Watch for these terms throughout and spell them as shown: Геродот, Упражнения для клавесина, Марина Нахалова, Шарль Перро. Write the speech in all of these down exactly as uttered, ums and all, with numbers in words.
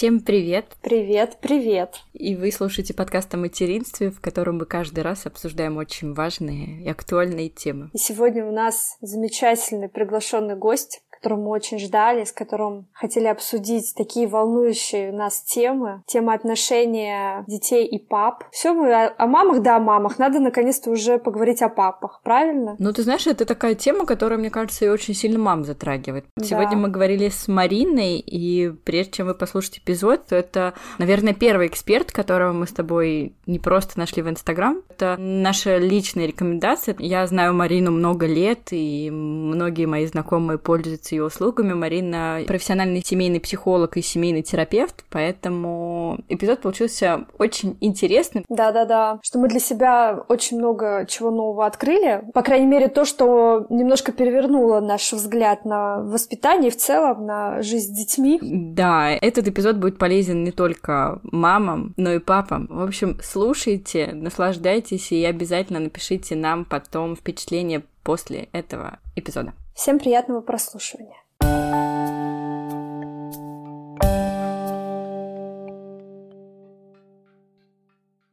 Всем привет! Привет, привет! И вы слушаете подкаст о материнстве, в котором мы каждый раз обсуждаем очень важные и актуальные темы. И сегодня у нас замечательный приглашенный гость, которого мы очень ждали, с которым хотели обсудить такие волнующие нас темы. Тема отношения детей и пап. Все мы о мамах, да, о мамах. Надо наконец-то уже поговорить о папах, правильно? Ну, ты знаешь, это такая тема, которая, мне кажется, и очень сильно мам затрагивает. Да. Сегодня мы говорили с Мариной, и прежде чем вы послушаете эпизод, то это, наверное, первый эксперт, которого мы с тобой не просто нашли в Инстаграм. Это наша личная рекомендация. Я знаю Марину много лет, и многие мои знакомые пользуются ее услугами. Марина — профессиональный семейный психолог и семейный терапевт, поэтому эпизод получился очень интересным. Да-да-да, что мы для себя очень много чего нового открыли, по крайней мере, то, что немножко перевернуло наш взгляд на воспитание в целом, на жизнь с детьми. Да, этот эпизод будет полезен не только мамам, но и папам. В общем, слушайте, наслаждайтесь и обязательно напишите нам потом впечатление после этого эпизода. Всем приятного прослушивания.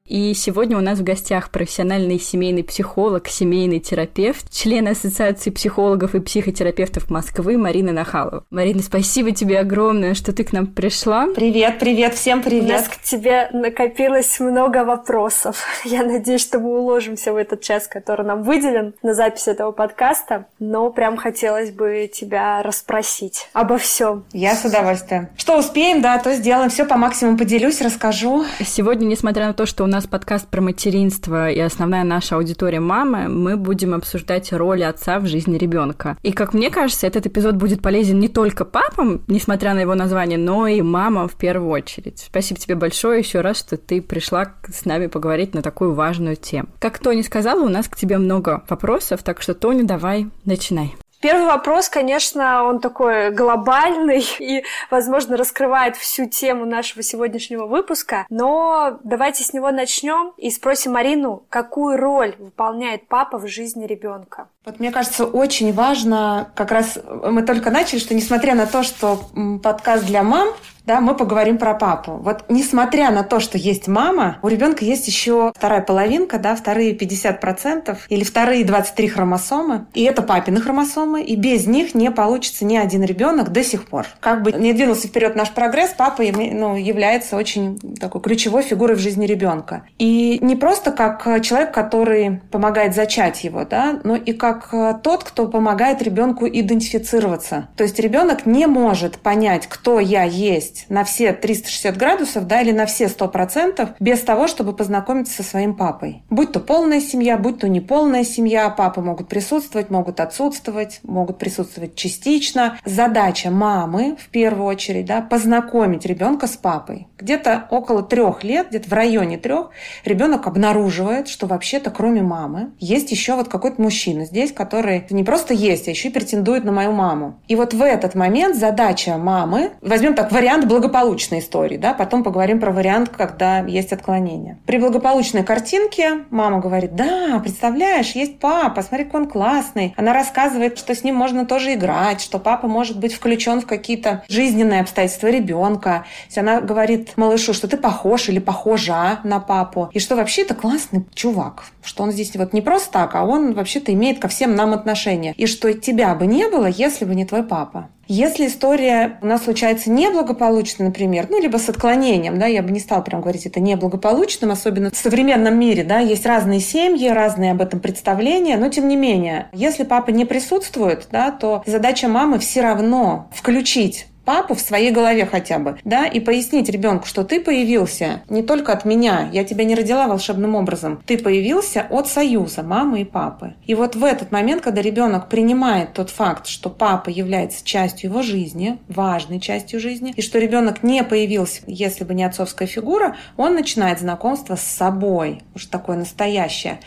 И сегодня у нас в гостях профессиональный семейный психолог, семейный терапевт, член Ассоциации психологов и психотерапевтов Москвы Марина Нахалова. Марина, спасибо тебе огромное, что ты к нам пришла. Привет, привет, всем привет. У нас к тебе накопилось много вопросов. Я надеюсь, что мы уложимся в этот час, который нам выделен на запись этого подкаста, но прям хотелось бы тебя расспросить обо всем. Я с удовольствием. Что успеем, да, то сделаем. Все по максимуму поделюсь, расскажу. Сегодня, несмотря на то, что у нас У нас подкаст про материнство, и основная наша аудитория мамы, мы будем обсуждать роль отца в жизни ребенка. И, как мне кажется, этот эпизод будет полезен не только папам, несмотря на его название, но и мамам в первую очередь. Спасибо тебе большое еще раз, что ты пришла с нами поговорить на такую важную тему. Как Тони сказала, у нас к тебе много вопросов, так что, Тони, давай, начинай. Первый вопрос, конечно, он такой глобальный и, возможно, раскрывает всю тему нашего сегодняшнего выпуска, но давайте с него начнем и спросим Марину, какую роль выполняет папа в жизни ребенка. Вот мне кажется, очень важно, как раз мы только начали, что несмотря на то, что подкаст для мам, да, мы поговорим про папу. Вот несмотря на то, что есть мама, у ребенка есть еще вторая половинка, да, вторые пятьдесят процентов или вторые двадцать три хромосомы. И это папины хромосомы, и без них не получится ни один ребенок до сих пор. Как бы не двинулся вперед наш прогресс, папа, ну, является очень такой ключевой фигурой в жизни ребенка. И не просто как человек, который помогает зачать его, да, но и как тот, кто помогает ребенку идентифицироваться. То есть ребенок не может понять, кто я есть, на все триста шестьдесят градусов, да, или на все сто процентов, без того, чтобы познакомиться со своим папой. Будь то полная семья, будь то неполная семья, папы могут присутствовать, могут отсутствовать, могут присутствовать частично. Задача мамы, в первую очередь, да, познакомить ребенка с папой. Где-то около трех лет, где-то в районе трех, ребенок обнаруживает, что вообще-то кроме мамы есть еще вот какой-то мужчина здесь, который не просто есть, а еще и претендует на мою маму. И вот в этот момент задача мамы, возьмем так, вариант благополучной истории, да, потом поговорим про вариант, когда есть отклонение. При благополучной картинке мама говорит: да, представляешь, есть папа, смотри, как он классный. Она рассказывает, что с ним можно тоже играть, что папа может быть включен в какие-то жизненные обстоятельства ребенка. То есть она говорит малышу, что ты похож или похожа на папу, и что вообще-то классный чувак, что он здесь вот не просто так, а он вообще-то имеет ко всем нам отношения, и что тебя бы не было, если бы не твой папа. Если история у нас случается неблагополучно, например, ну, либо с отклонением, да, я бы не стала прям говорить это неблагополучным, особенно в современном мире, да, есть разные семьи, разные об этом представления, но тем не менее, если папа не присутствует, да, то задача мамы все равно включить папу в своей голове хотя бы, да, и пояснить ребенку, что ты появился не только от меня, я тебя не родила волшебным образом, ты появился от союза мамы и папы. И вот в этот момент, когда ребенок принимает тот факт, что папа является частью его жизни, важной частью жизни, и что ребенок не появился, если бы не отцовская фигура, он начинает знакомство с собой, уж такое настоящее.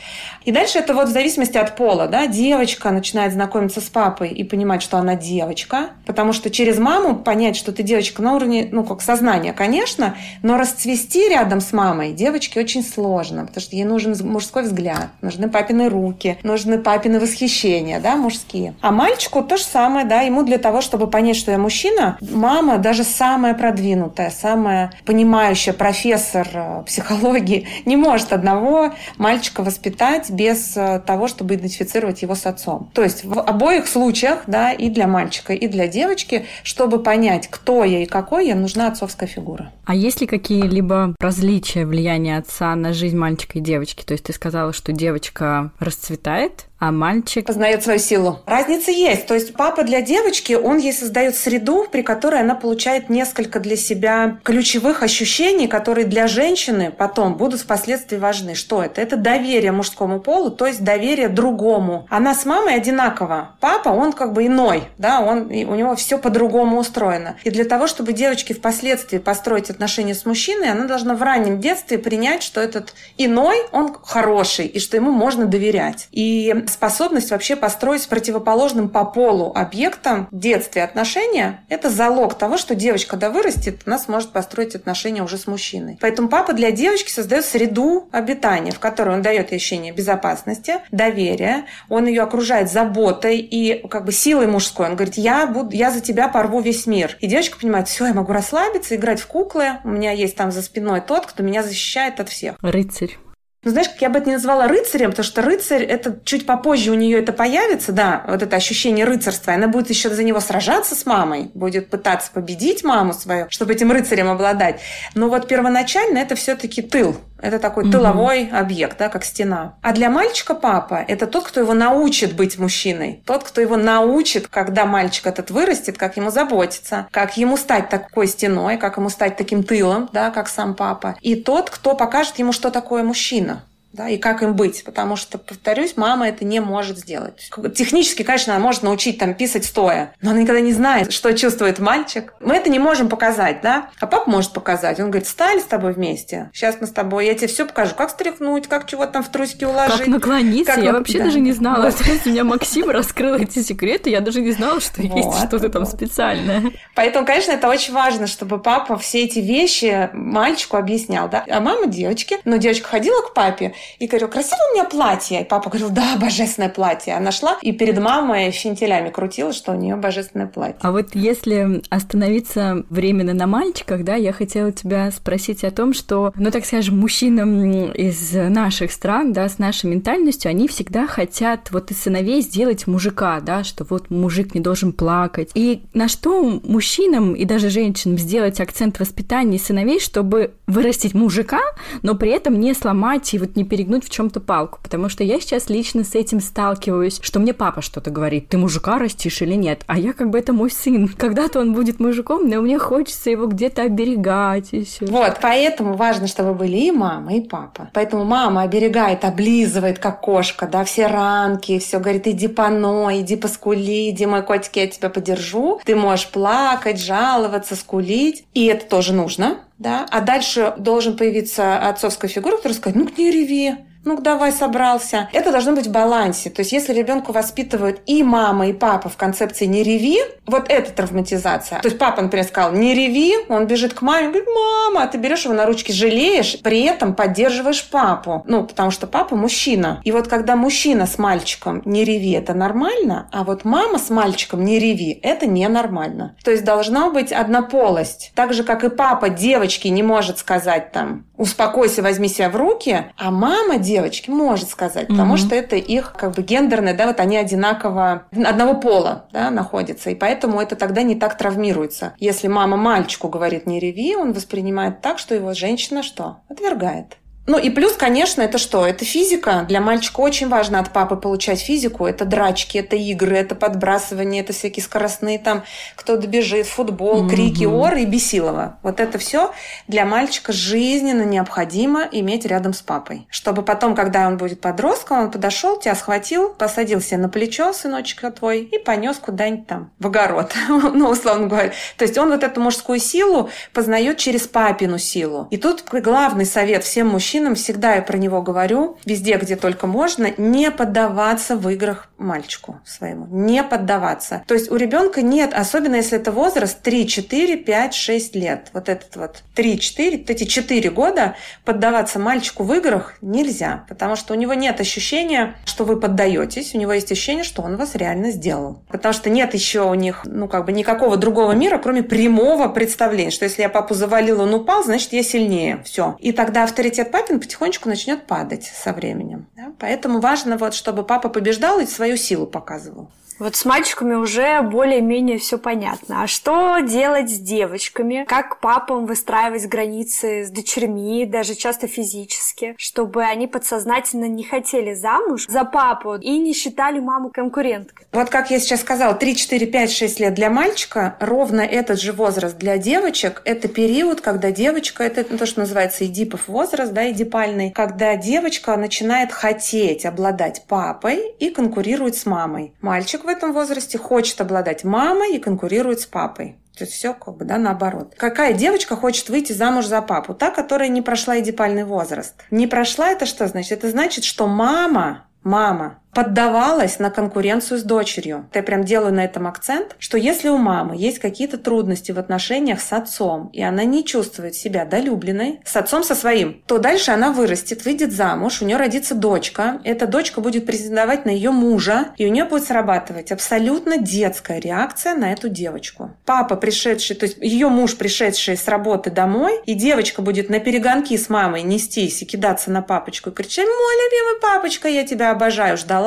И дальше это вот в зависимости от пола, да, девочка начинает знакомиться с папой и понимать, что она девочка, потому что через маму понять, что ты девочка на уровне, ну, как сознания, конечно, но расцвести рядом с мамой девочке очень сложно, потому что ей нужен мужской взгляд, нужны папины руки, нужны папины восхищения, да, мужские. А мальчику то же самое, да, ему для того, чтобы понять, что я мужчина, мама даже самая продвинутая, самая понимающая профессор психологии не может одного мальчика воспитать без того, чтобы идентифицировать его с отцом. То есть в обоих случаях, да, и для мальчика, и для девочки, чтобы понять, кто я и какой я, нужна отцовская фигура. А есть ли какие-либо различия влияния отца на жизнь мальчика и девочки? То есть ты сказала, что девочка расцветает, а мальчик познает свою силу. Разница есть. То есть папа для девочки, он ей создает среду, при которой она получает несколько для себя ключевых ощущений, которые для женщины потом будут впоследствии важны. Что это? Это доверие мужскому полу, то есть доверие другому. Она с мамой одинакова. Папа, он как бы иной, да, он, у него все по-другому устроено. И для того, чтобы девочке впоследствии построить отношения с мужчиной, она должна в раннем детстве принять, что этот иной, он хороший, и что ему можно доверять. И способность вообще построить с противоположным по полу объектом в детстве отношения – это залог того, что девочка, когда вырастет, она сможет построить отношения уже с мужчиной. Поэтому папа для девочки создает среду обитания, в которой он дает ощущение безопасности, доверия, он ее окружает заботой и как бы силой мужской. Он говорит: я, буду, я за тебя порву весь мир. И девочка понимает: все, я могу расслабиться, играть в куклы, у меня есть там за спиной тот, кто меня защищает от всех. Рыцарь. Ну, знаешь, как я бы это не назвала рыцарем, потому что рыцарь, это чуть попозже у нее это появится, да, вот это ощущение рыцарства, она будет еще за него сражаться с мамой, будет пытаться победить маму свою, чтобы этим рыцарем обладать. Но вот первоначально это все-таки тыл. Это такой угу. тыловой объект, да, как стена. А для мальчика папа – это тот, кто его научит быть мужчиной. Тот, кто его научит, когда мальчик этот вырастет, как ему заботиться, как ему стать такой стеной, как ему стать таким тылом, да, как сам папа. И тот, кто покажет ему, что такое мужчина. Да, и как им быть, потому что, повторюсь, мама это не может сделать. Технически, конечно, она может научить там писать стоя, но она никогда не знает, что чувствует мальчик. Мы это не можем показать, да? А папа может показать. Он говорит: встали с тобой вместе, сейчас мы с тобой, я тебе все покажу, как стряхнуть, как чего там в трусики уложить. Как наклониться, как... я вообще да. даже не знала. У меня Максим раскрыл эти секреты, я даже не знала, что есть что-то там специальное. Поэтому, конечно, это очень важно, чтобы папа все эти вещи мальчику объяснял, да? А мама девочки, но девочка ходила к папе, и говорю: красиво у меня платье. И папа говорил: да, божественное платье. Она шла и перед мамой фентилями крутила, что у нее божественное платье. А вот если остановиться временно на мальчиках, да, я хотела тебя спросить о том, что, ну, так скажем, мужчинам из наших стран, да, с нашей ментальностью, они всегда хотят вот из сыновей сделать мужика, да, что вот мужик не должен плакать. И на что мужчинам и даже женщинам сделать акцент в воспитании сыновей, чтобы вырастить мужика, но при этом не сломать и вот не перегнуть в чем-то палку, потому что я сейчас лично с этим сталкиваюсь, что мне папа что-то говорит: ты мужика растишь или нет? А я как бы это мой сын. Когда-то он будет мужиком, но мне хочется его где-то оберегать еще. Вот, поэтому важно, чтобы были и мама, и папа. Поэтому мама оберегает, облизывает, как кошка, да, все ранки, все говорит: иди поной, иди поскули, иди, мой котик, я тебя подержу. Ты можешь плакать, жаловаться, скулить. И это тоже нужно. Да? А дальше должен появиться отцовская фигура, которая скажет: ну-ка не реви, ну-ка давай собрался. Это должно быть в балансе. То есть если ребенку воспитывают и мама, и папа в концепции «не реви», вот это травматизация. То есть папа, например, сказал «не реви», он бежит к маме, говорит: мама, а ты берешь его на ручки, жалеешь, при этом поддерживаешь папу. Ну, потому что папа мужчина. И вот когда мужчина с мальчиком «не реви», это нормально, а вот мама с мальчиком «не реви», это ненормально. То есть должна быть однополость. Так же, как и папа девочка не может сказать там «успокойся, возьми себя в руки», а мама девочки может сказать, потому mm-hmm. что это их как бы гендерное, да, вот они одинаково, одного пола, да, находятся, и поэтому это тогда не так травмируется. Если мама мальчику говорит «не реви», он воспринимает так, что его женщина что? Отвергает. Ну и плюс, конечно, это что? Это физика. Для мальчика очень важно от папы получать физику. Это драчки, это игры, это подбрасывание, это всякие скоростные там, кто добежит, футбол, крики, mm-hmm. оры и бесилово. Вот это все для мальчика жизненно необходимо иметь рядом с папой. Чтобы потом, когда он будет подростком, он подошел, тебя схватил, посадил себе на плечо, сыночка твой, и понес куда-нибудь там в огород, ну, условно говоря. То есть он вот эту мужскую силу познает через папину силу. И тут главный совет всем мужчинам: мужчинам всегда, я про него говорю, везде, где только можно, не поддаваться в играх мальчику своему. Не поддаваться. То есть у ребенка нет, особенно если это возраст три, четыре, пять, шесть лет. Вот этот вот три-четыре, эти четыре года поддаваться мальчику в играх нельзя, потому что у него нет ощущения, что вы поддаетесь, у него есть ощущение, что он вас реально сделал. Потому что нет еще у них, ну, как бы никакого другого мира, кроме прямого представления, что если я папу завалил, он упал, значит, я сильнее. Все. И тогда авторитет папин потихонечку начнет падать со временем. Да? Поэтому важно, вот, чтобы папа побеждал и свою силу показывал. Вот с мальчиками уже более-менее все понятно. А что делать с девочками? Как папам выстраивать границы с дочерьми, даже часто физически, чтобы они подсознательно не хотели замуж за папу и не считали маму конкуренткой? Вот как я сейчас сказала, три, четыре, пять, шесть лет для мальчика, ровно этот же возраст для девочек, это период, когда девочка, это то, что называется эдипов возраст, да, эдипальный, когда девочка начинает хотеть обладать папой и конкурирует с мамой. Мальчик в этом возрасте хочет обладать мамой и конкурирует с папой. То есть все как бы, да, наоборот. Какая девочка хочет выйти замуж за папу? Та, которая не прошла эдипальный возраст. Не прошла — это что значит? Это значит, что мама, мама поддавалась на конкуренцию с дочерью. Я прям делаю на этом акцент, что если у мамы есть какие-то трудности в отношениях с отцом, и она не чувствует себя долюбленной, с отцом со своим, то дальше она вырастет, выйдет замуж, у нее родится дочка, эта дочка будет претендовать на ее мужа, и у нее будет срабатывать абсолютно детская реакция на эту девочку. Папа, пришедший, то есть ее муж, пришедший с работы домой, и девочка будет наперегонки с мамой нестись и кидаться на папочку и кричать: «Мой любимый папочка, я тебя обожаю, ждала».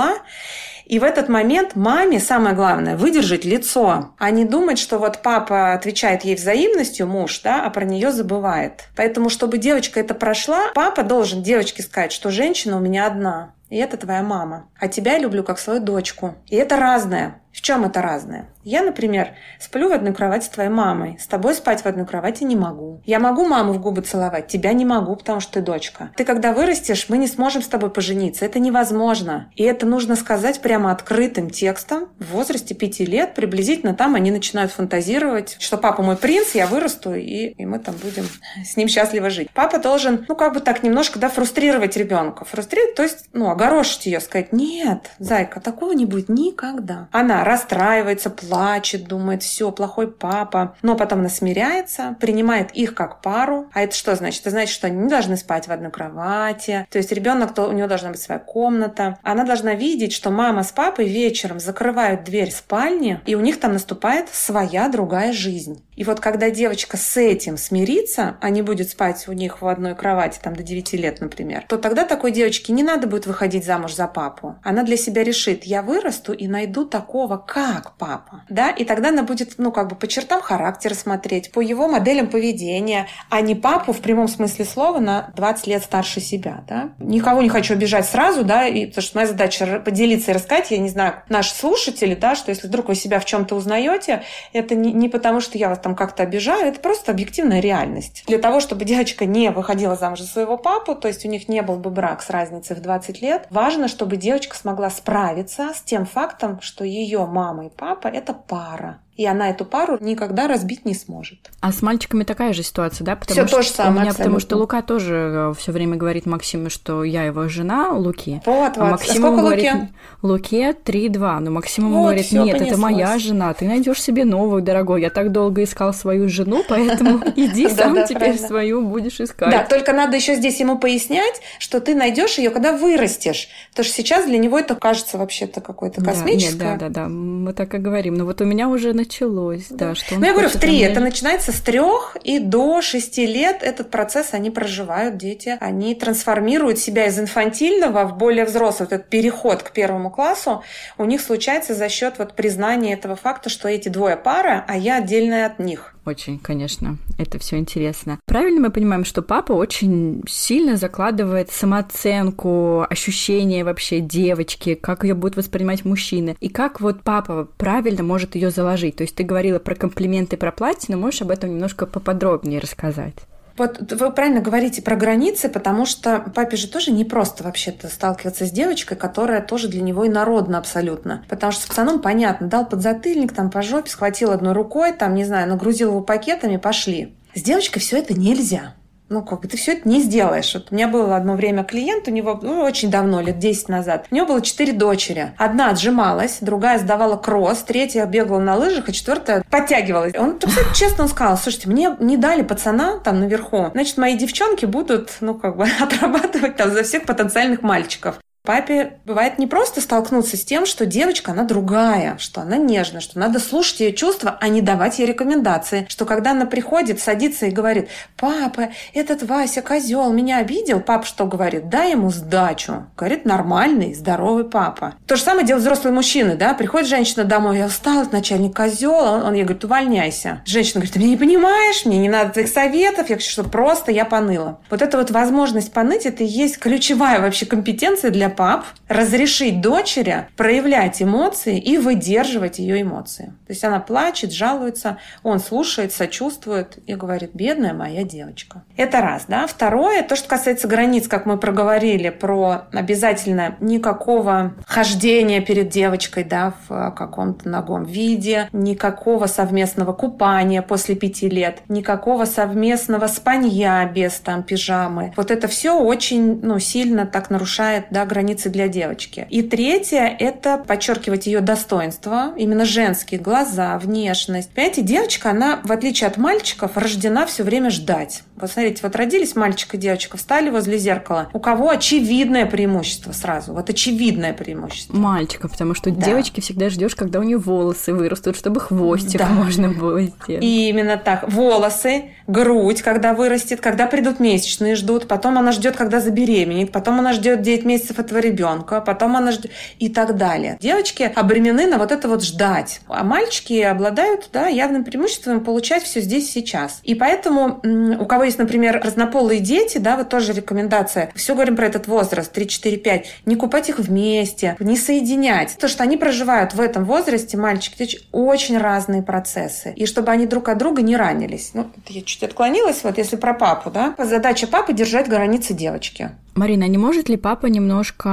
И в этот момент маме самое главное — выдержать лицо, а не думать, что вот папа отвечает ей взаимностью, муж, да, а про нее забывает. Поэтому, чтобы девочка это прошла, папа должен девочке сказать, что женщина у меня одна, и это твоя мама. А тебя я люблю как свою дочку. И это разное. В чем это разное? Я, например, сплю в одной кровати с твоей мамой. С тобой спать в одной кровати не могу. Я могу маму в губы целовать, тебя не могу, потому что ты дочка. Ты когда вырастешь, мы не сможем с тобой пожениться. Это невозможно. И это нужно сказать прямо открытым текстом. В возрасте пяти лет приблизительно там они начинают фантазировать, что папа мой принц, я вырасту, и, и мы там будем с ним счастливо жить. Папа должен, ну, как бы так немножко, да, фрустрировать ребенка. Фрустрировать, то есть, ну, огорошить ее, сказать: «Нет, зайка, такого не будет никогда». Она расстраивается, плачет, думает: все, плохой папа. Но потом она смиряется, принимает их как пару. А это что значит? Это значит, что они не должны спать в одной кровати. То есть ребенок, у него должна быть своя комната. Она должна видеть, что мама с папой вечером закрывают дверь спальни, и у них там наступает своя другая жизнь. И вот когда девочка с этим смирится, а не будет спать у них в одной кровати там до девяти лет, например, то тогда такой девочке не надо будет выходить замуж за папу. Она для себя решит: я вырасту и найду такого, как папа. Да? И тогда она будет, ну, как бы по чертам характера смотреть, по его моделям поведения, а не папу в прямом смысле слова на двадцать лет старше себя. Да? Никого не хочу обижать сразу, да, и, потому что моя задача поделиться и рассказать, я не знаю, наши слушатели, да, что если вдруг вы себя в чем-то узнаете, это не, не потому, что я вас там как-то обижаю, это просто объективная реальность. Для того, чтобы девочка не выходила замуж за своего папу, то есть у них не был бы брак с разницей в двадцать лет, важно, чтобы девочка смогла справиться с тем фактом, что ее мама и папа — это пара. И она эту пару никогда разбить не сможет. А с мальчиками такая же ситуация, да? Потому все что то же самое. У меня, потому что Лука тоже все время говорит Максиму, что я его жена, Луки. Вот, вот. А, а сколько говорит, Луке? Луке три-два. Но Максим ему вот, говорит: нет, понеслось. Это моя жена, ты найдешь себе новую, дорогой. Я так долго искал свою жену, поэтому иди сам теперь свою будешь искать. Да, только надо еще здесь ему пояснять, что ты найдешь ее, когда вырастешь. Потому что сейчас для него это кажется вообще-то какое-то космическое. Да, да, да, мы так и говорим. Но вот у меня уже на началось, да, да что он. Ну, я говорю, в три, мне... это начинается с трех и до шести лет этот процесс они проживают, дети, они трансформируют себя из инфантильного в более взрослый, вот этот переход к первому классу у них случается за счет вот признания этого факта, что эти двое пара, а я отдельная от них. Очень, конечно, это все интересно. Правильно мы понимаем, что папа очень сильно закладывает самооценку, ощущения вообще девочки, как ее будут воспринимать мужчины, и как вот папа правильно может ее заложить. То есть ты говорила про комплименты, про платье, но можешь об этом немножко поподробнее рассказать? Вот вы правильно говорите про границы, потому что папе же тоже непросто вообще-то сталкиваться с девочкой, которая тоже для него инородна абсолютно. Потому что с пацаном понятно, дал подзатыльник, там по жопе, схватил одной рукой, там, не знаю, нагрузил его пакетами, пошли. С девочкой все это нельзя. ну, как бы ты все это не сделаешь. Вот у меня было одно время клиент, у него, ну, очень давно, лет десять назад, у него было четыре дочери. Одна отжималась, другая сдавала кросс, третья бегала на лыжах, а четвертая подтягивалась. Он, кстати, честно сказал: слушайте, мне не дали пацана там наверху, значит, мои девчонки будут, ну, как бы отрабатывать там за всех потенциальных мальчиков. Папе бывает не просто столкнуться с тем, что девочка, она другая, что она нежная, что надо слушать ее чувства, а не давать ей рекомендации, что когда она приходит, садится и говорит: папа, этот Вася козел меня обидел, папа что говорит? Дай ему сдачу. Говорит: нормальный, здоровый папа. То же самое делают взрослые мужчины, да, приходит женщина домой: я устала от начальника козела, он, он ей говорит: увольняйся. Женщина говорит: ты меня не понимаешь, мне не надо твоих советов, я хочу, чтобы просто я поныла. Вот эта вот возможность поныть, это и есть ключевая вообще компетенция для пап, разрешить дочери проявлять эмоции и выдерживать ее эмоции. То есть она плачет, жалуется, он слушает, сочувствует и говорит: бедная моя девочка. Это раз, да. Второе, то, что касается границ, как мы проговорили, про обязательно никакого хождения перед девочкой, да, в каком-то нагом виде, никакого совместного купания после пяти лет, никакого совместного спанья без там пижамы. Вот это все очень, ну, сильно так нарушает, да, границы для девочки. И третье — это подчеркивать ее достоинства, именно женские глаза, внешность. Понимаете, девочка, она, в отличие от мальчиков, рождена все время ждать. Вот смотрите, вот родились мальчик и девочка, встали возле зеркала. У кого очевидное преимущество сразу? Вот очевидное преимущество. Мальчика, потому что да. Девочки всегда ждешь, когда у нее волосы вырастут, чтобы хвостик да. можно было сделать. И именно так. Волосы, грудь, когда вырастет, когда придут месячные, ждут. Потом она ждет, когда забеременеет. Потом она ждет девять месяцев от ребенка, потом она ждет и так далее. Девочки обременены на вот это вот ждать, а мальчики обладают, да, явным преимуществом получать все здесь сейчас. И поэтому у кого есть, например, разнополые дети, да, вот тоже рекомендация, все говорим про этот возраст, три, четыре, пять, не купать их вместе, не соединять, то, что они проживают в этом возрасте, мальчики, девочки, очень разные процессы, и чтобы они друг от друга не ранились. Ну, я чуть отклонилась, вот если про папу, да, задача папы — держать границы девочки. Марина, не может ли папа немножко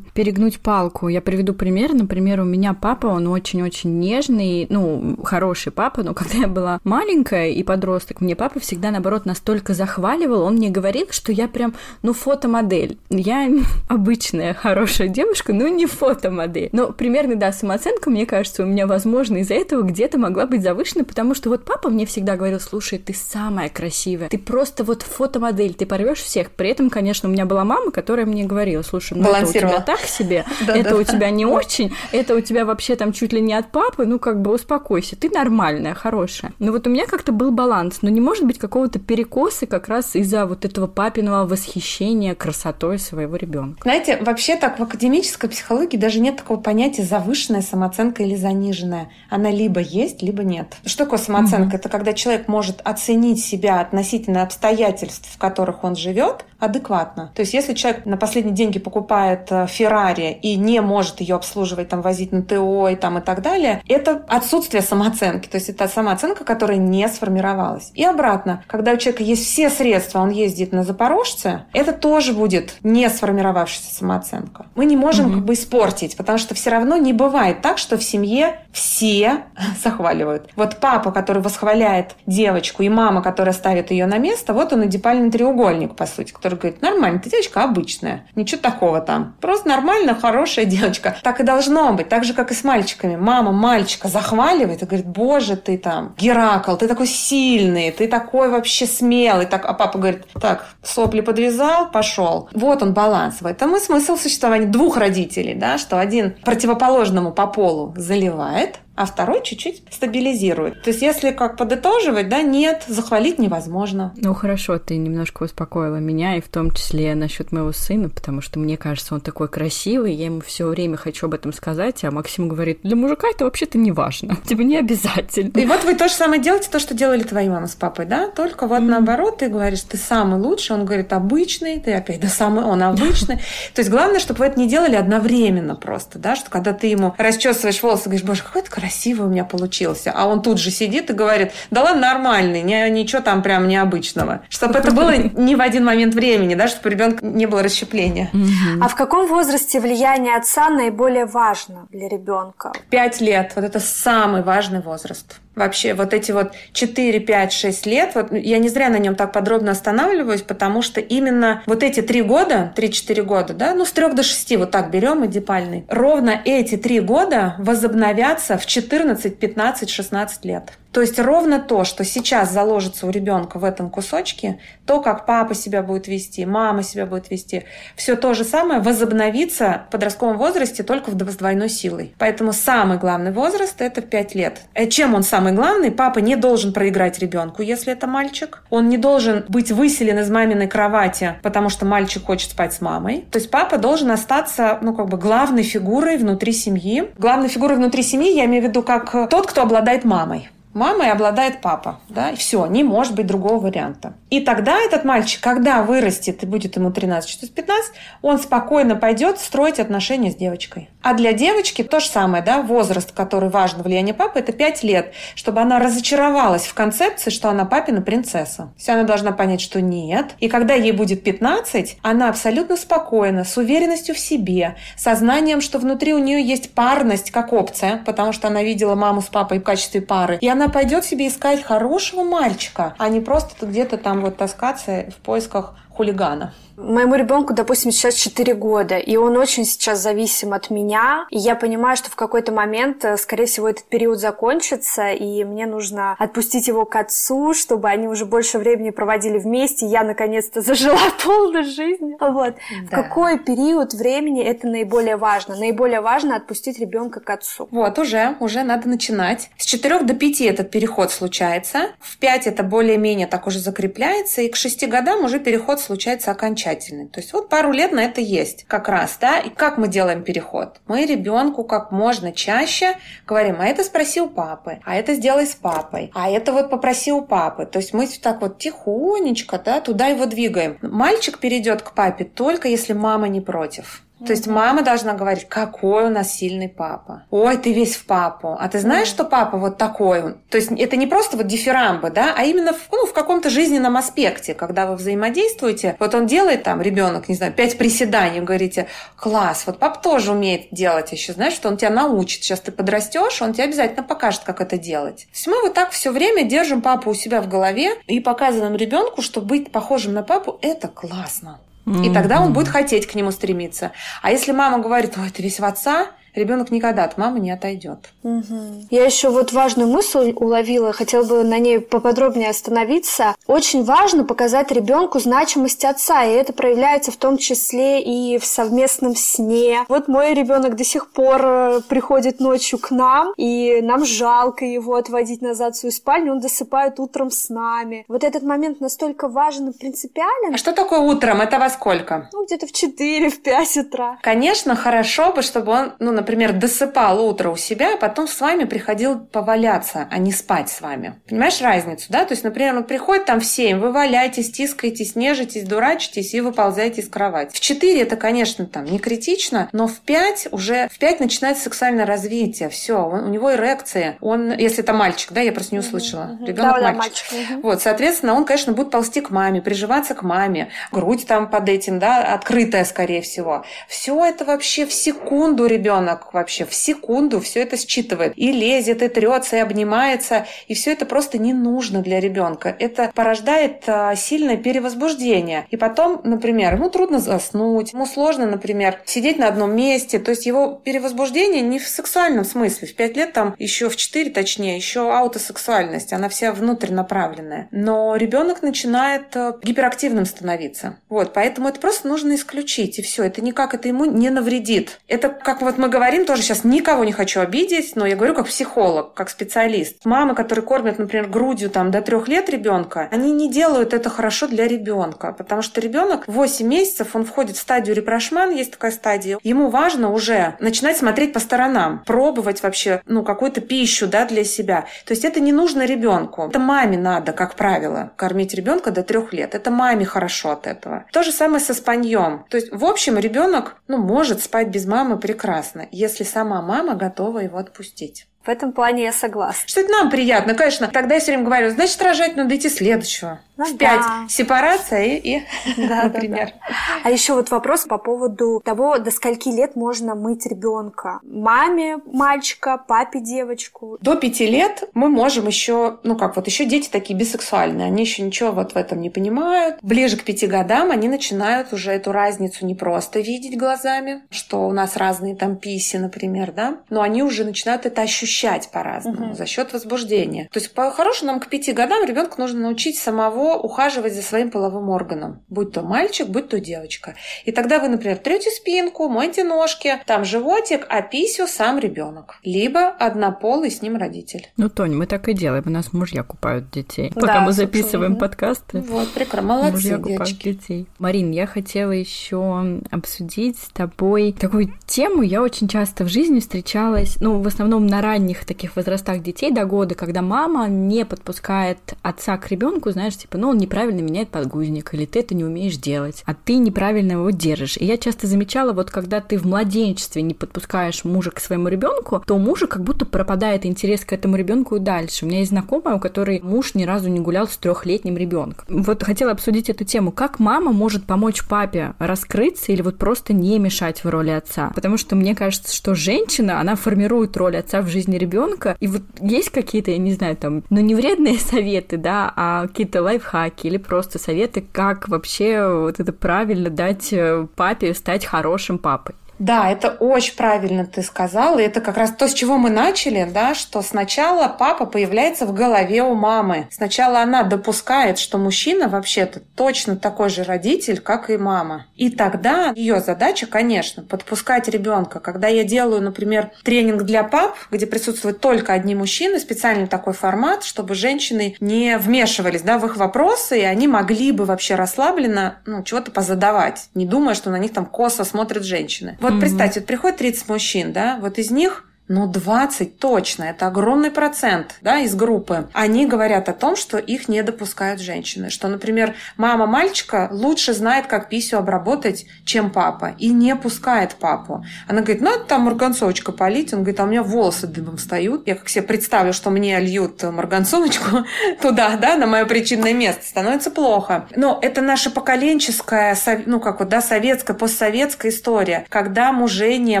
перегнуть палку? Я приведу пример. Например, у меня папа, он очень-очень нежный, ну, хороший папа, но когда я была маленькая и подросток, мне папа всегда, наоборот, настолько захваливал, он мне говорил, что я прям, ну, фотомодель. Я обычная хорошая девушка, но не фотомодель. Но примерно, да, самооценка, мне кажется, у меня, возможно, из-за этого где-то могла быть завышена, потому что вот папа мне всегда говорил: слушай, ты самая красивая, ты просто вот фотомодель, ты порвешь всех. При этом, конечно, у меня была мама, которая мне говорила: слушай, ну это у тебя так себе, это у тебя не очень, это у тебя вообще там чуть ли не от папы, ну как бы успокойся, ты нормальная, хорошая. Но вот у меня как-то был баланс, но не может быть какого-то перекоса как раз из-за вот этого папиного восхищения красотой своего ребенка. Знаете, вообще так в академической психологии даже нет такого понятия завышенная самооценка или заниженная. Она либо есть, либо нет. Что такое самооценка? Mm-hmm. Это когда человек может оценить себя относительно обстоятельств, в которых он живет, адекватно. То есть если человек на последние деньги покупает Феррари и не может ее обслуживать, там, возить на ТО и, там, и так далее, это отсутствие самооценки. То есть это самооценка, которая не сформировалась. И обратно, когда у человека есть все средства, он ездит на Запорожце, это тоже будет не сформировавшаяся самооценка. Мы не можем mm-hmm. как бы испортить, потому что все равно не бывает так, что в семье все захваливают. Вот папа, который восхваляет девочку, и мама, которая ставит ее на место, вот он эдипальный треугольник, по сути, который говорит: нормально, ты девочка обычная, ничего такого там. Просто нормально, хорошая девочка. Так и должно быть. Так же, как и с мальчиками. Мама мальчика захваливает и говорит: боже, ты там Геракл, ты такой сильный, ты такой вообще смелый. Так, а папа говорит: так, сопли подвязал, пошел. Вот он баланс. В этом и смысл существования двух родителей, да, что один противоположному по полу заливает, а второй чуть-чуть стабилизирует. То есть, если как подытоживать, да, нет, захвалить невозможно. Ну, хорошо, ты немножко успокоила меня, и в том числе насчет моего сына, потому что, мне кажется, он такой красивый, я ему все время хочу об этом сказать, а Максим говорит: для мужика это вообще-то не важно, тебе не обязательно. И вот вы то же самое делаете, то, что делали твои мама с папой, да? Только вот mm-hmm. наоборот, ты говоришь: ты самый лучший, он говорит: обычный, ты опять, да, самый, он обычный. То есть, главное, чтобы вы это не делали одновременно просто, да, что когда ты ему расчесываешь волосы, говоришь: боже, какой ты красивый, красивый у меня получился. А он тут же сидит и говорит: да ладно, нормальный, ничего там прям необычного. Чтобы это было не в один момент времени, да, чтобы у ребенка не было расщепления. Угу. А в каком возрасте влияние отца наиболее важно для ребенка? Пять лет. Вот это самый важный возраст. Вообще вот эти вот четыре, пять, шесть лет, вот я не зря на нем так подробно останавливаюсь, потому что именно вот эти три года, три-четыре года, да, ну с трёх до шести вот так берем и депальный, ровно эти три года возобновятся в четырнадцать, пятнадцать, шестнадцать лет. То есть ровно то, что сейчас заложится у ребенка в этом кусочке, то, как папа себя будет вести, мама себя будет вести, все то же самое возобновится в подростковом возрасте только в двойной силой. Поэтому самый главный возраст – это пять лет. Чем он самый главный? Папа не должен проиграть ребенку, если это мальчик. Он не должен быть выселен из маминой кровати, потому что мальчик хочет спать с мамой. То есть папа должен остаться, ну, как бы главной фигурой внутри семьи. Главной фигурой внутри семьи я имею в виду как тот, кто обладает мамой. Мамой обладает папа, да, и все, не может быть другого варианта. И тогда этот мальчик, когда вырастет и будет ему тринадцать, четырнадцать, пятнадцать, он спокойно пойдет строить отношения с девочкой. А для девочки то же самое, да, возраст, который важен, влияние папы, это пять лет, чтобы она разочаровалась в концепции, что она папина принцесса. То есть она должна понять, что нет. И когда ей будет пятнадцать, она абсолютно спокойна, с уверенностью в себе, со знанием, что внутри у нее есть парность как опция, потому что она видела маму с папой в качестве пары, и она Она пойдет себе искать хорошего мальчика, а не просто где-то там вот таскаться в поисках хулигана. Моему ребенку, допустим, сейчас четыре года, и он очень сейчас зависим от меня, и я понимаю, что в какой-то момент, скорее всего, этот период закончится, и мне нужно отпустить его к отцу, чтобы они уже больше времени проводили вместе, и я, наконец-то, зажила полную жизнь. Вот. Да. В какой период времени это наиболее важно? Наиболее важно отпустить ребенка к отцу. Вот, уже, уже надо начинать. С четырёх до пяти этот переход случается, в пять это более-менее так уже закрепляется, и к шести годам уже переход случается окончательный. То есть вот пару лет на это есть как раз, да. И как мы делаем переход? Мы ребенку как можно чаще говорим, а это спроси у папы, а это сделай с папой, а это вот попроси у папы. То есть мы так вот тихонечко, да, туда его двигаем. Мальчик перейдет к папе только если мама не против. То есть мама должна говорить, какой у нас сильный папа. Ой, ты весь в папу. А ты знаешь, что папа вот такой? То есть это не просто вот дифирамбы, да, а именно в, ну, в каком-то жизненном аспекте, когда вы взаимодействуете. Вот он делает там, ребенок, не знаю, пять приседаний, говорите, класс, вот папа тоже умеет делать еще, знаешь, что он тебя научит. Сейчас ты подрастешь, он тебе обязательно покажет, как это делать. То есть мы вот так все время держим папу у себя в голове и показываем ребенку, что быть похожим на папу – это классно. И тогда он будет хотеть к нему стремиться. А если мама говорит, ой, ты весь в отца, ребенок никогда от мамы не отойдет. Угу. Я еще вот важную мысль уловила, хотела бы на ней поподробнее остановиться. Очень важно показать ребенку значимость отца, и это проявляется в том числе и в совместном сне. Вот мой ребенок до сих пор приходит ночью к нам, и нам жалко его отводить назад в свою спальню, он досыпает утром с нами. Вот этот момент настолько важен и принципиален. А что такое утром? Это во сколько? Ну, где-то в четыре, в пять утра. Конечно, хорошо бы, чтобы он, ну, например, досыпал утро у себя, а потом с вами приходил поваляться, а не спать с вами. Понимаешь разницу, да? То есть, например, он приходит там в семь, вы валяетесь, тискаетесь, нежитесь, дурачитесь и выползаете из кровати. В четыре это, конечно, там не критично, но в пять уже, в пять начинается сексуальное развитие, все, у него эрекция, он, если это мальчик, да, я просто не услышала, ребенок да, мальчик. Да, мальчик. Вот, соответственно, он, конечно, будет ползти к маме, приживаться к маме, грудь там под этим, да, открытая, скорее всего. Все это вообще в секунду ребенок вообще в секунду все это считывает. И лезет, и трется, и обнимается. И все это просто не нужно для ребенка. Это порождает сильное перевозбуждение. И потом, например, ему трудно заснуть, ему сложно, например, сидеть на одном месте. То есть его перевозбуждение не в сексуальном смысле. В пять лет там, еще в четыре точнее, еще аутосексуальность. Она вся внутрь направленная. Но ребенок начинает гиперактивным становиться. Вот, поэтому это просто нужно исключить. И все, это никак это ему не навредит. Это как вот мы говорим, Говорим тоже сейчас, никого не хочу обидеть, но я говорю как психолог, как специалист. Мамы, которые кормят, например, грудью там, до трех лет ребенка, они не делают это хорошо для ребенка, потому что ребенок в восемь месяцев, он входит в стадию репрошман, есть такая стадия. Ему важно уже начинать смотреть по сторонам, пробовать вообще ну, какую-то пищу да, для себя. То есть это не нужно ребенку. Это маме надо, как правило, кормить ребенка до трех лет. Это маме хорошо от этого. То же самое со спаньем. То есть, в общем, ребенок ну, может спать без мамы прекрасно, если сама мама готова его отпустить. В этом плане я согласна. Что это нам приятно, конечно. Тогда я все время говорю, значит, рожать надо идти следующего. В пять. Да. Сепарация и, и да, например. Да, да. А еще вот вопрос по поводу того, до скольки лет можно мыть ребенка. Маме мальчика, папе девочку. До пяти лет мы можем еще, ну как вот, еще дети такие бисексуальные, они еще ничего вот в этом не понимают. Ближе к пяти годам они начинают уже эту разницу не просто видеть глазами, что у нас разные там писи, например, да, но они уже начинают это ощущать по-разному, угу. за счет возбуждения. То есть по-хорошему нам к пяти годам ребенку нужно научить самого ухаживать за своим половым органом, будь то мальчик, будь то девочка. И тогда вы, например, трете спинку, моете ножки, там животик, а писю сам ребенок, либо однополый с ним родитель. Ну, Тонь, мы так и делаем. У нас мужья купают детей. Да, пока мы записываем подкасты. Вот, прекрасно. Молодцы, мужья купают детей. Марин, я хотела еще обсудить с тобой такую тему. Я очень часто в жизни встречалась, ну, в основном на ранних таких возрастах детей до года, когда мама не подпускает отца к ребенку, знаешь, типа, ну, он неправильно меняет подгузник, или ты это не умеешь делать, а ты неправильно его держишь. И я часто замечала, вот когда ты в младенчестве не подпускаешь мужа к своему ребенку, то у мужа как будто пропадает интерес к этому ребенку и дальше. У меня есть знакомая, у которой муж ни разу не гулял с трехлетним ребенком. Вот хотела обсудить эту тему. Как мама может помочь папе раскрыться или вот просто не мешать в роли отца? Потому что мне кажется, что женщина, она формирует роль отца в жизни ребенка. И вот есть какие-то, я не знаю, там, ну, не вредные советы, да, а какие-то лайфхаки, хаки или просто советы, как вообще вот это правильно дать папе стать хорошим папой. Да, это очень правильно ты сказала, и это как раз то, с чего мы начали, да, что сначала папа появляется в голове у мамы. Сначала она допускает, что мужчина вообще-то точно такой же родитель, как и мама. И тогда ее задача, конечно, подпускать ребенка. Когда я делаю, например, тренинг для пап, где присутствуют только одни мужчины, специальный такой формат, чтобы женщины не вмешивались, да, в их вопросы, и они могли бы вообще расслабленно, ну, чего-то позадавать, не думая, что на них там косо смотрят женщины. Вот представьте, вот приходит тридцать мужчин, да, вот из них, ну, двадцать точно, это огромный процент, да, из группы. Они говорят о том, что их не допускают женщины, что, например, мама мальчика лучше знает, как писю обработать, чем папа, и не пускает папу. Она говорит, ну, это там марганцовочка полить, он говорит, а у меня волосы дыбом встают. Я как себе представлю, что мне льют марганцовочку туда, да, на мое причинное место, становится плохо. Но это наша поколенческая, ну, как вот, да, советская, постсоветская история, когда мужей не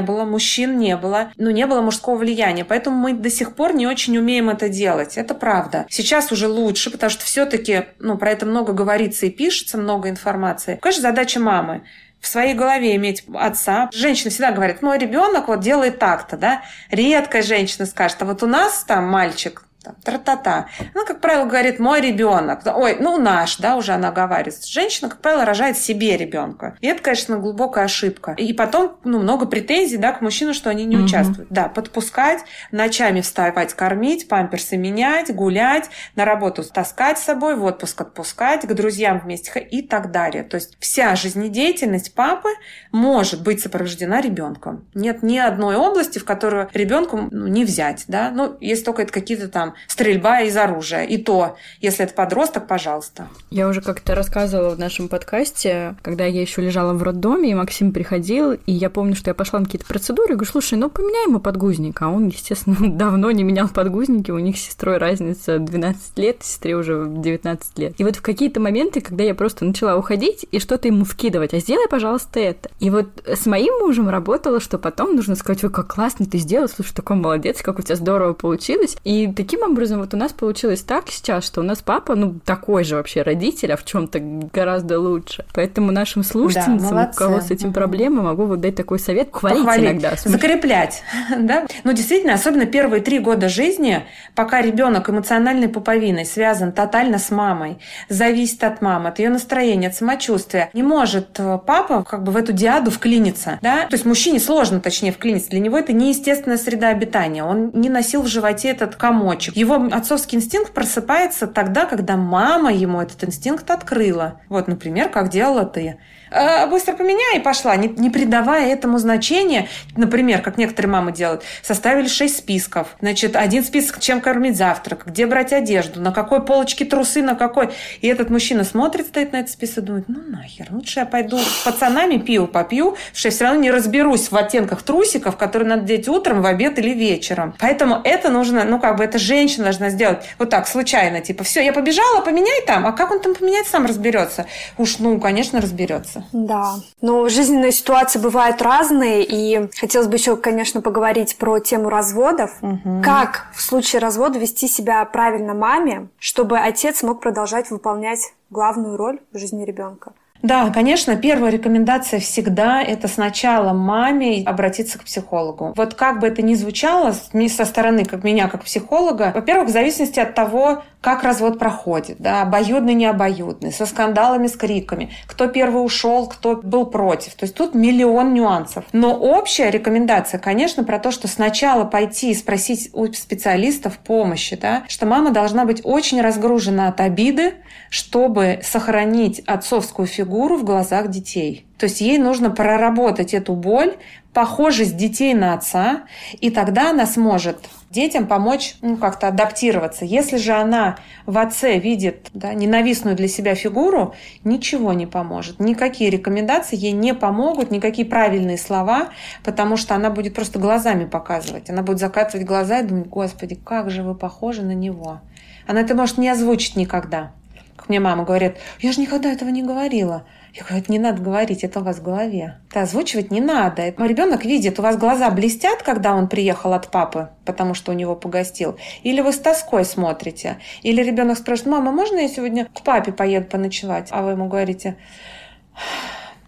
было, мужчин не было, ну, не было мужчин, мужского влияния, поэтому мы до сих пор не очень умеем это делать. Это правда. Сейчас уже лучше, потому что все-таки, ну, про это много говорится и пишется, много информации. Конечно, задача мамы в своей голове иметь отца. Женщина всегда говорит, мой ребенок вот делает так-то, да. Редкая женщина скажет, а вот у нас там мальчик, там, тра-та-та. Она, как правило, говорит, мой ребенок. Ой, ну наш, да, уже она говорит. Женщина, как правило, рожает себе ребенка. И это, конечно, глубокая ошибка. И потом, ну, много претензий, да, к мужчинам, что они не mm-hmm. участвуют. Да, подпускать, ночами вставать, кормить, памперсы менять, гулять, на работу таскать с собой, в отпуск отпускать, к друзьям вместе и так далее. То есть вся жизнедеятельность папы может быть сопровождена ребенком. Нет ни одной области, в которую ребенку, ну, не взять, да. Ну, если только это какие-то там стрельба из оружия. И то, если это подросток, пожалуйста. Я уже как-то рассказывала в нашем подкасте, когда я еще лежала в роддоме, и Максим приходил, и я помню, что я пошла на какие-то процедуры, и говорю, слушай, ну поменяй ему подгузник. А он, естественно, давно не менял подгузники, у них с сестрой разница двенадцать лет, сестре уже девятнадцать лет. И вот в какие-то моменты, когда я просто начала уходить и что-то ему вкидывать, а сделай, пожалуйста, это. И вот с моим мужем работало, что потом нужно сказать, ой, как классно ты сделал, слушай, такой молодец, как у тебя здорово получилось. И таким образом, вот у нас получилось так сейчас, что у нас папа, ну, такой же вообще родитель, а в чем-то гораздо лучше. Поэтому нашим слушательницам, да, у кого с этим проблемы, могу вот дать такой совет. Хвалить Похвалить. Иногда. Закреплять. Да? Ну, действительно, особенно первые три года жизни, пока ребенок эмоциональной пуповиной связан тотально с мамой, зависит от мамы, от ее настроения, от самочувствия, не может папа как бы в эту диаду вклиниться. Да? То есть мужчине сложно, точнее, вклиниться. Для него это неестественная среда обитания. Он не носил в животе этот комочек. Его отцовский инстинкт просыпается тогда, когда мама ему этот инстинкт открыла. Вот, например, как делала ты. Э, быстро поменяй и пошла, не, не придавая этому значения. Например, как некоторые мамы делают, составили шесть списков. Значит, один список, чем кормить завтрак, где брать одежду, на какой полочке трусы, на какой. И этот мужчина смотрит, стоит на этот список и думает, ну нахер, лучше я пойду с пацанами пиво попью, что я все равно не разберусь в оттенках трусиков, которые надо деть утром, в обед или вечером. Поэтому это нужно, ну как бы, это же женщина должна сделать вот так, случайно, типа, все, я побежала, поменяй там, а как он там поменять, сам разберется. Уж, ну, конечно, разберется. Да, но жизненные ситуации бывают разные, и хотелось бы еще, конечно, поговорить про тему разводов. Угу. Как в случае развода вести себя правильно маме, чтобы отец мог продолжать выполнять главную роль в жизни ребенка? Да, конечно, первая рекомендация всегда – это сначала маме обратиться к психологу. Вот как бы это ни звучало со стороны как меня, как психолога, во-первых, в зависимости от того, как развод проходит, да, обоюдный, не обоюдный, со скандалами, с криками, кто первый ушел, кто был против. То есть тут миллион нюансов. Но общая рекомендация, конечно, про то, что сначала пойти и спросить у специалистов помощи, да, что мама должна быть очень разгружена от обиды, чтобы сохранить отцовскую фигуру в глазах детей. То есть ей нужно проработать эту боль, похожесть детей на отца, и тогда она сможет детям помочь, ну, как-то адаптироваться. Если же она в отце видит, да, ненавистную для себя фигуру, ничего не поможет. Никакие рекомендации ей не помогут, никакие правильные слова, потому что она будет просто глазами показывать. Она будет закатывать глаза и думать: «Господи, как же вы похожи на него». Она это может не озвучить никогда. Как мне мама говорит: «Я же никогда этого не говорила». Я говорю: «Это не надо говорить, это у вас в голове. Это озвучивать не надо. Это ребенок видит, у вас глаза блестят, когда он приехал от папы, потому что у него погостил. Или вы с тоской смотрите. Или ребенок спрашивает: «Мама, можно я сегодня к папе поеду поночевать?» А вы ему говорите: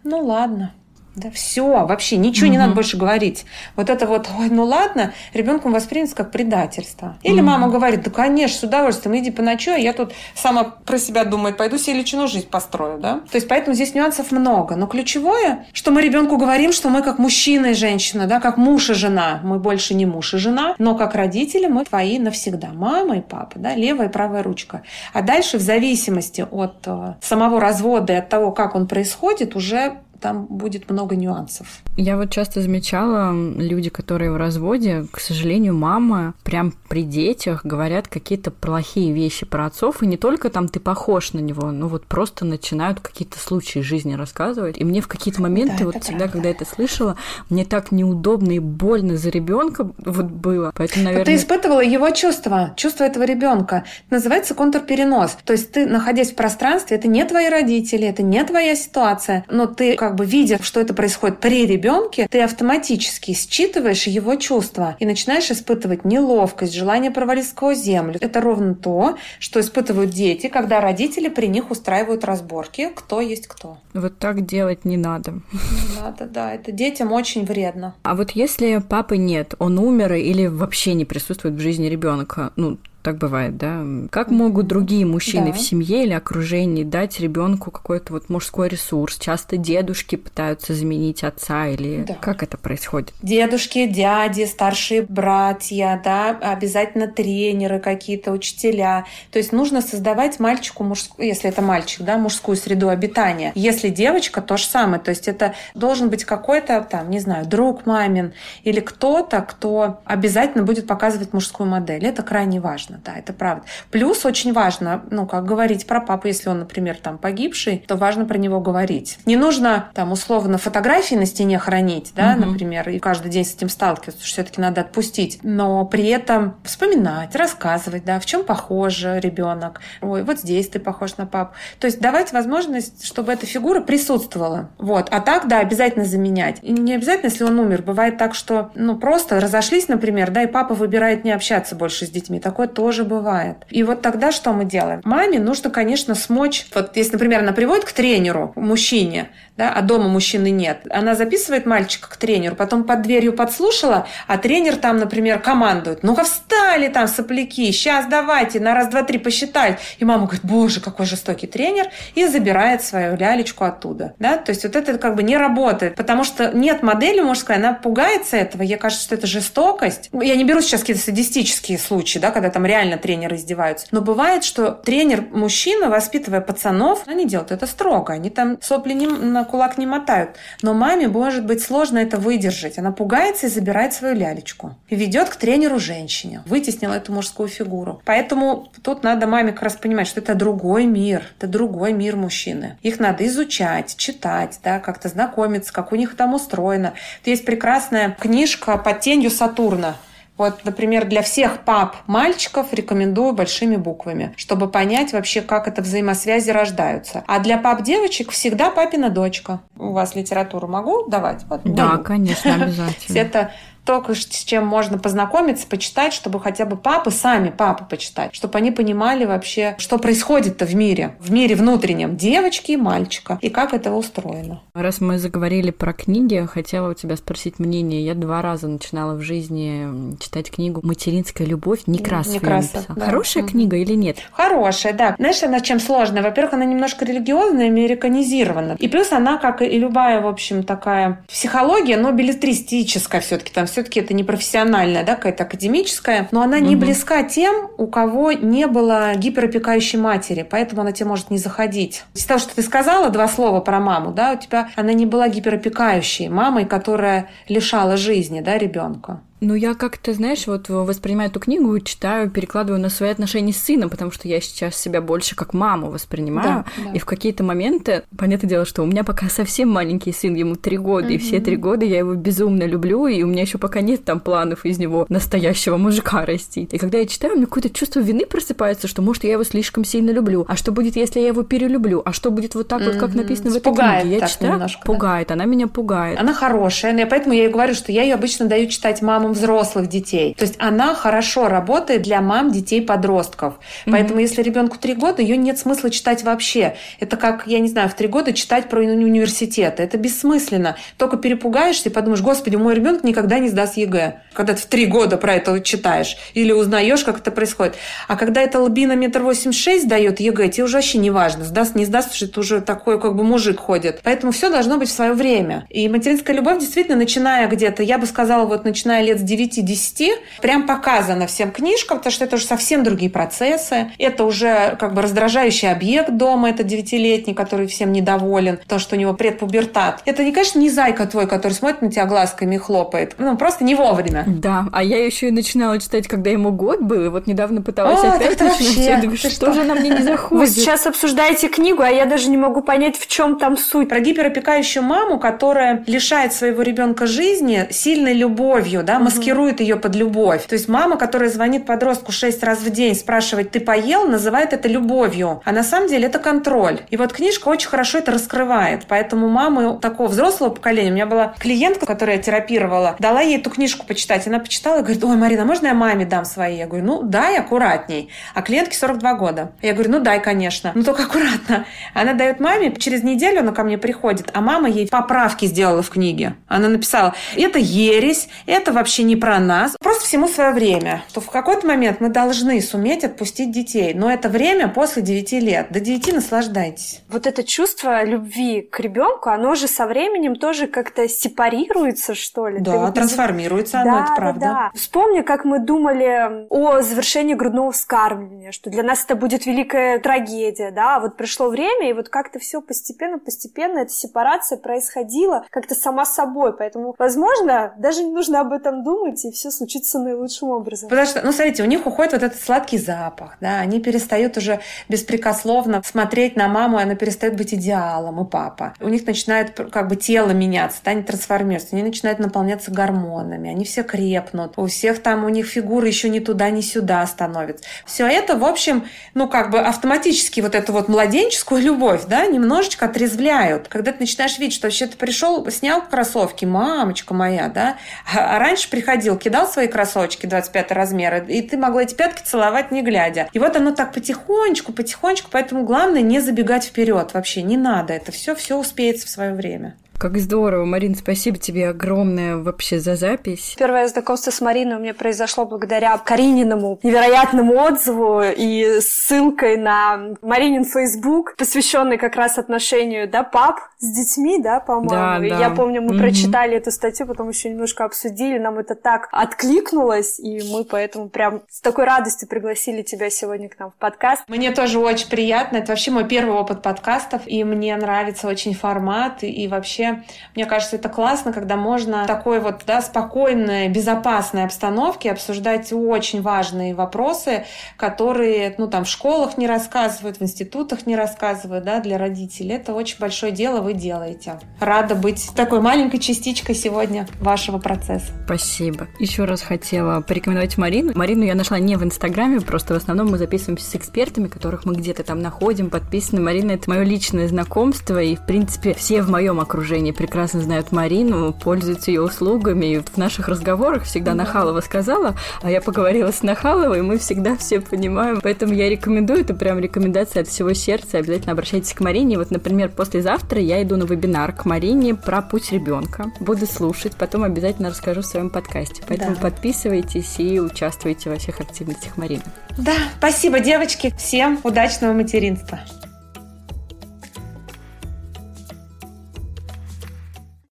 «Ну ладно». Да, все, вообще ничего mm-hmm. не надо больше говорить. Вот это вот, ой, ну ладно, ребенком воспринимается как предательство. Или mm-hmm. мама говорит: «Да, конечно, с удовольствием, иди поночуй, а я тут сама про себя думаю, пойду себе личную жизнь построю». Да? То есть поэтому здесь нюансов много. Но ключевое, что мы ребенку говорим, что мы как мужчина и женщина, да, как муж и жена, мы больше не муж и жена, но как родители мы твои навсегда, мама и папа, да, левая и правая ручка. А дальше в зависимости от самого развода и от того, как он происходит, уже там будет много нюансов. Я вот часто замечала, люди, которые в разводе, к сожалению, мама прям при детях говорят какие-то плохие вещи про отцов, и не только там «ты похож на него», но вот просто начинают какие-то случаи жизни рассказывать. И мне в какие-то моменты, да, вот всегда, правда, когда я это слышала, мне так неудобно и больно за ребенка вот было. Поэтому, наверное... Ты испытывала его чувства, чувства этого ребенка. Это называется контрперенос. То есть ты, находясь в пространстве, это не твои родители, это не твоя ситуация, но ты как бы видя, что это происходит при ребенке, ты автоматически считываешь его чувства и начинаешь испытывать неловкость, желание провалить сквозь землю. Это ровно то, что испытывают дети, когда родители при них устраивают разборки, кто есть кто. Вот так делать не надо. Не надо, да. Это детям очень вредно. А вот если папы нет, он умер или вообще не присутствует в жизни ребенка, ну, так бывает, да? Как могут другие мужчины, да, в семье или окружении дать ребенку какой-то вот мужской ресурс? Часто дедушки пытаются заменить отца, или да, как это происходит? Дедушки, дяди, старшие братья, да, обязательно тренеры какие-то, учителя. То есть нужно создавать мальчику мужскую, если это мальчик, да, мужскую среду обитания. Если девочка, то же самое. То есть это должен быть какой-то, там, не знаю, друг мамин или кто-то, кто обязательно будет показывать мужскую модель. Это крайне важно. Да, это правда. Плюс очень важно, ну, как говорить про папу, если он, например, там погибший, то важно про него говорить. Не нужно там условно фотографии на стене хранить, да, угу, например, и каждый день с этим сталкиваться, все-таки надо отпустить, но при этом вспоминать, рассказывать, да, в чем похож ребенок. Ой, вот здесь ты похож на папу. То есть давать возможность, чтобы эта фигура присутствовала. Вот. А так, да, обязательно заменять. И не обязательно, если он умер. Бывает так, что, ну, просто разошлись, например, да, и папа выбирает не общаться больше с детьми. Такое то тоже бывает. И вот тогда что мы делаем? Маме нужно, конечно, смочь. Вот если, например, она приводит к тренеру мужчине, да, а дома мужчины нет, она записывает мальчика к тренеру, потом под дверью подслушала, а тренер там, например, командует: «Ну-ка встали там, сопляки, сейчас давайте, на раз, два, три посчитали». И мама говорит: «Боже, какой жестокий тренер», и забирает свою лялечку оттуда. Да? То есть вот это как бы не работает, потому что нет модели мужской, она пугается этого, ей кажется, что это жестокость. Я не беру сейчас какие-то статистические случаи, да, когда там реально тренеры издеваются. Но бывает, что тренер-мужчина, воспитывая пацанов, они делают это строго, они там сопли не, на кулак не мотают. Но маме, может быть, сложно это выдержать. Она пугается и забирает свою лялечку. И ведет к тренеру женщине. Вытеснила эту мужскую фигуру. Поэтому тут надо маме как раз понимать, что это другой мир. Это другой мир мужчины. Их надо изучать, читать, да, как-то знакомиться, как у них там устроено. Есть прекрасная книжка «Под тенью Сатурна» Вот, например, для всех пап мальчиков рекомендую большими буквами, чтобы понять вообще, как это взаимосвязи рождаются. А для пап девочек всегда папина дочка. У вас литературу могу давать? Вот, да, могу. Конечно, обязательно. Это только с чем можно познакомиться, почитать, чтобы хотя бы папы, сами папы почитать, чтобы они понимали вообще, что происходит-то в мире, в мире внутреннем девочки и мальчика, и как это устроено. Раз мы заговорили про книги, хотела у тебя спросить мнение. Я два раза начинала в жизни читать книгу «Материнская любовь» Некрасова. Некрасов, да. Хорошая mm-hmm. книга или нет? Хорошая, да. Знаешь, она чем сложная? Во-первых, она немножко религиозная, американизирована. И плюс она, как и любая, в общем, такая психология, но беллетристическая все-таки там. Все-таки это не профессиональная, да, какая-то академическая, но она не угу. близка тем, у кого не было гиперопекающей матери, поэтому она тебе может не заходить. Из того, что ты сказала два слова про маму, да, у тебя она не была гиперопекающей мамой, которая лишала жизни, да, ребенка. Ну, я как-то, знаешь, вот воспринимаю эту книгу, читаю, перекладываю на свои отношения с сыном, потому что я сейчас себя больше как маму воспринимаю. Да, да. И в какие-то моменты, понятное дело, что у меня пока совсем маленький сын, ему три года, uh-huh. и все три года я его безумно люблю, и у меня еще пока нет там планов из него настоящего мужика растить. И когда я читаю, у меня какое-то чувство вины просыпается, что, может, я его слишком сильно люблю. А что будет, если я его перелюблю? А что будет вот так uh-huh. вот, как написано в этой пугает книге? Я так читаю, немножко, пугает, да? Она меня пугает. Она хорошая, но поэтому я и говорю, что я ее обычно даю читать мамам взрослых детей. То есть она хорошо работает для мам детей-подростков. Mm-hmm. Поэтому если ребенку три года, ее нет смысла читать вообще. Это как, я не знаю, в три года читать про университеты. Это бессмысленно. Только перепугаешься и подумаешь, господи, мой ребенок никогда не сдаст ЕГЭ. Когда ты в три года про это читаешь или узнаешь, как это происходит. А когда эта лбина метр восемьдесят шесть дает ЕГЭ, тебе уже вообще не важно, сдаст, не сдаст, потому что это уже такой как бы мужик ходит. Поэтому все должно быть в свое время. И материнская любовь действительно, начиная где-то, я бы сказала, вот начиная лет с девяти-десяти, прям показано всем книжкам, потому что это уже совсем другие процессы. Это уже как бы раздражающий объект дома, это девятилетний, который всем недоволен, потому что у него предпубертат. Это, конечно, не зайка твой, который смотрит на тебя глазками и хлопает. Ну, просто не вовремя. Да, а я еще и начинала читать, когда ему год был, и вот недавно пыталась О, опять начинать. Я думаю, что, что же она мне не заходит? Вы сейчас обсуждаете книгу, а я даже не могу понять, в чем там суть. Про гиперопекающую маму, которая лишает своего ребенка жизни сильной любовью, да, маскирует ее под любовь. То есть мама, которая звонит подростку шесть раз в день, спрашивает, ты поел, называет это любовью. А на самом деле это контроль. И вот книжка очень хорошо это раскрывает. Поэтому мамы такого взрослого поколения, у меня была клиентка, которую я терапировала, дала ей эту книжку почитать. Она почитала и говорит, ой, Марина, можно я маме дам свои? Я говорю, ну дай аккуратней. А клиентке сорок два года. Я говорю, ну дай, конечно. Ну только аккуратно. Она дает маме, через неделю она ко мне приходит, а мама ей поправки сделала в книге. Она написала, это ересь, это вообще вообще не про нас. Просто всему свое время. Что в какой-то момент мы должны суметь отпустить детей. Но это время после девяти лет. До девяти наслаждайтесь. Вот это чувство любви к ребенку, оно же со временем тоже как-то сепарируется, что ли? Да, вот трансформируется из... оно, да, это правда. Да. Вспомни, как мы думали о завершении грудного вскармливания, что для нас это будет великая трагедия, да? Вот пришло время, и вот как-то все постепенно-постепенно эта сепарация происходила как-то сама собой. Поэтому, возможно, даже не нужно об этом думать, и все случится наилучшим образом. Потому что, ну, смотрите, у них уходит вот этот сладкий запах, да, они перестают уже беспрекословно смотреть на маму, и она перестает быть идеалом, и папа. У них начинает как бы тело меняться, да, они трансформируются, они начинают наполняться гормонами, они все крепнут, у всех там, у них фигуры еще ни туда, ни сюда становятся. Все это, в общем, ну, как бы автоматически вот эту вот младенческую любовь, да, немножечко отрезвляют. Когда ты начинаешь видеть, что вообще ты пришел, снял кроссовки, мамочка моя, да, а раньше приходил, кидал свои кроссовочки двадцать пятого размера, и ты могла эти пятки целовать не глядя. И вот оно так потихонечку, потихонечку, поэтому главное не забегать вперед вообще, не надо, это все, все успеется в свое время. Как здорово, Марин, спасибо тебе огромное вообще за запись. Первое знакомство с Мариной у меня произошло благодаря Карининому невероятному отзыву и ссылкой на Маринин Facebook, посвященный как раз отношению, да, пап с детьми, да, по-моему. Да, да. Я помню, мы mm-hmm. прочитали эту статью, потом еще немножко обсудили, нам это так откликнулось, и мы поэтому прям с такой радостью пригласили тебя сегодня к нам в подкаст. Мне тоже очень приятно, это вообще мой первый опыт подкастов, и мне нравится очень формат, и вообще И мне кажется, это классно, когда можно в такой вот да, спокойной, безопасной обстановке обсуждать очень важные вопросы, которые ну, там, в школах не рассказывают, в институтах не рассказывают да, для родителей. Это очень большое дело вы делаете. Рада быть такой маленькой частичкой сегодня вашего процесса. Спасибо. Еще раз хотела порекомендовать Марину. Марину я нашла не в Инстаграме, просто в основном мы записываемся с экспертами, которых мы где-то там находим, подписаны. Марина — это мое личное знакомство, и, в принципе, все в моем окружении прекрасно знают Марину, пользуются ее услугами, и в наших разговорах всегда Нахалова сказала, а я поговорила с Нахаловой, и мы всегда все понимаем. Поэтому я рекомендую, это прям рекомендация от всего сердца, обязательно обращайтесь к Марине. Вот, например, послезавтра я иду на вебинар к Марине про путь ребенка, буду слушать, потом обязательно расскажу в своем подкасте, поэтому да. Подписывайтесь и участвуйте во всех активностях Марины. Да, спасибо, девочки, всем удачного материнства!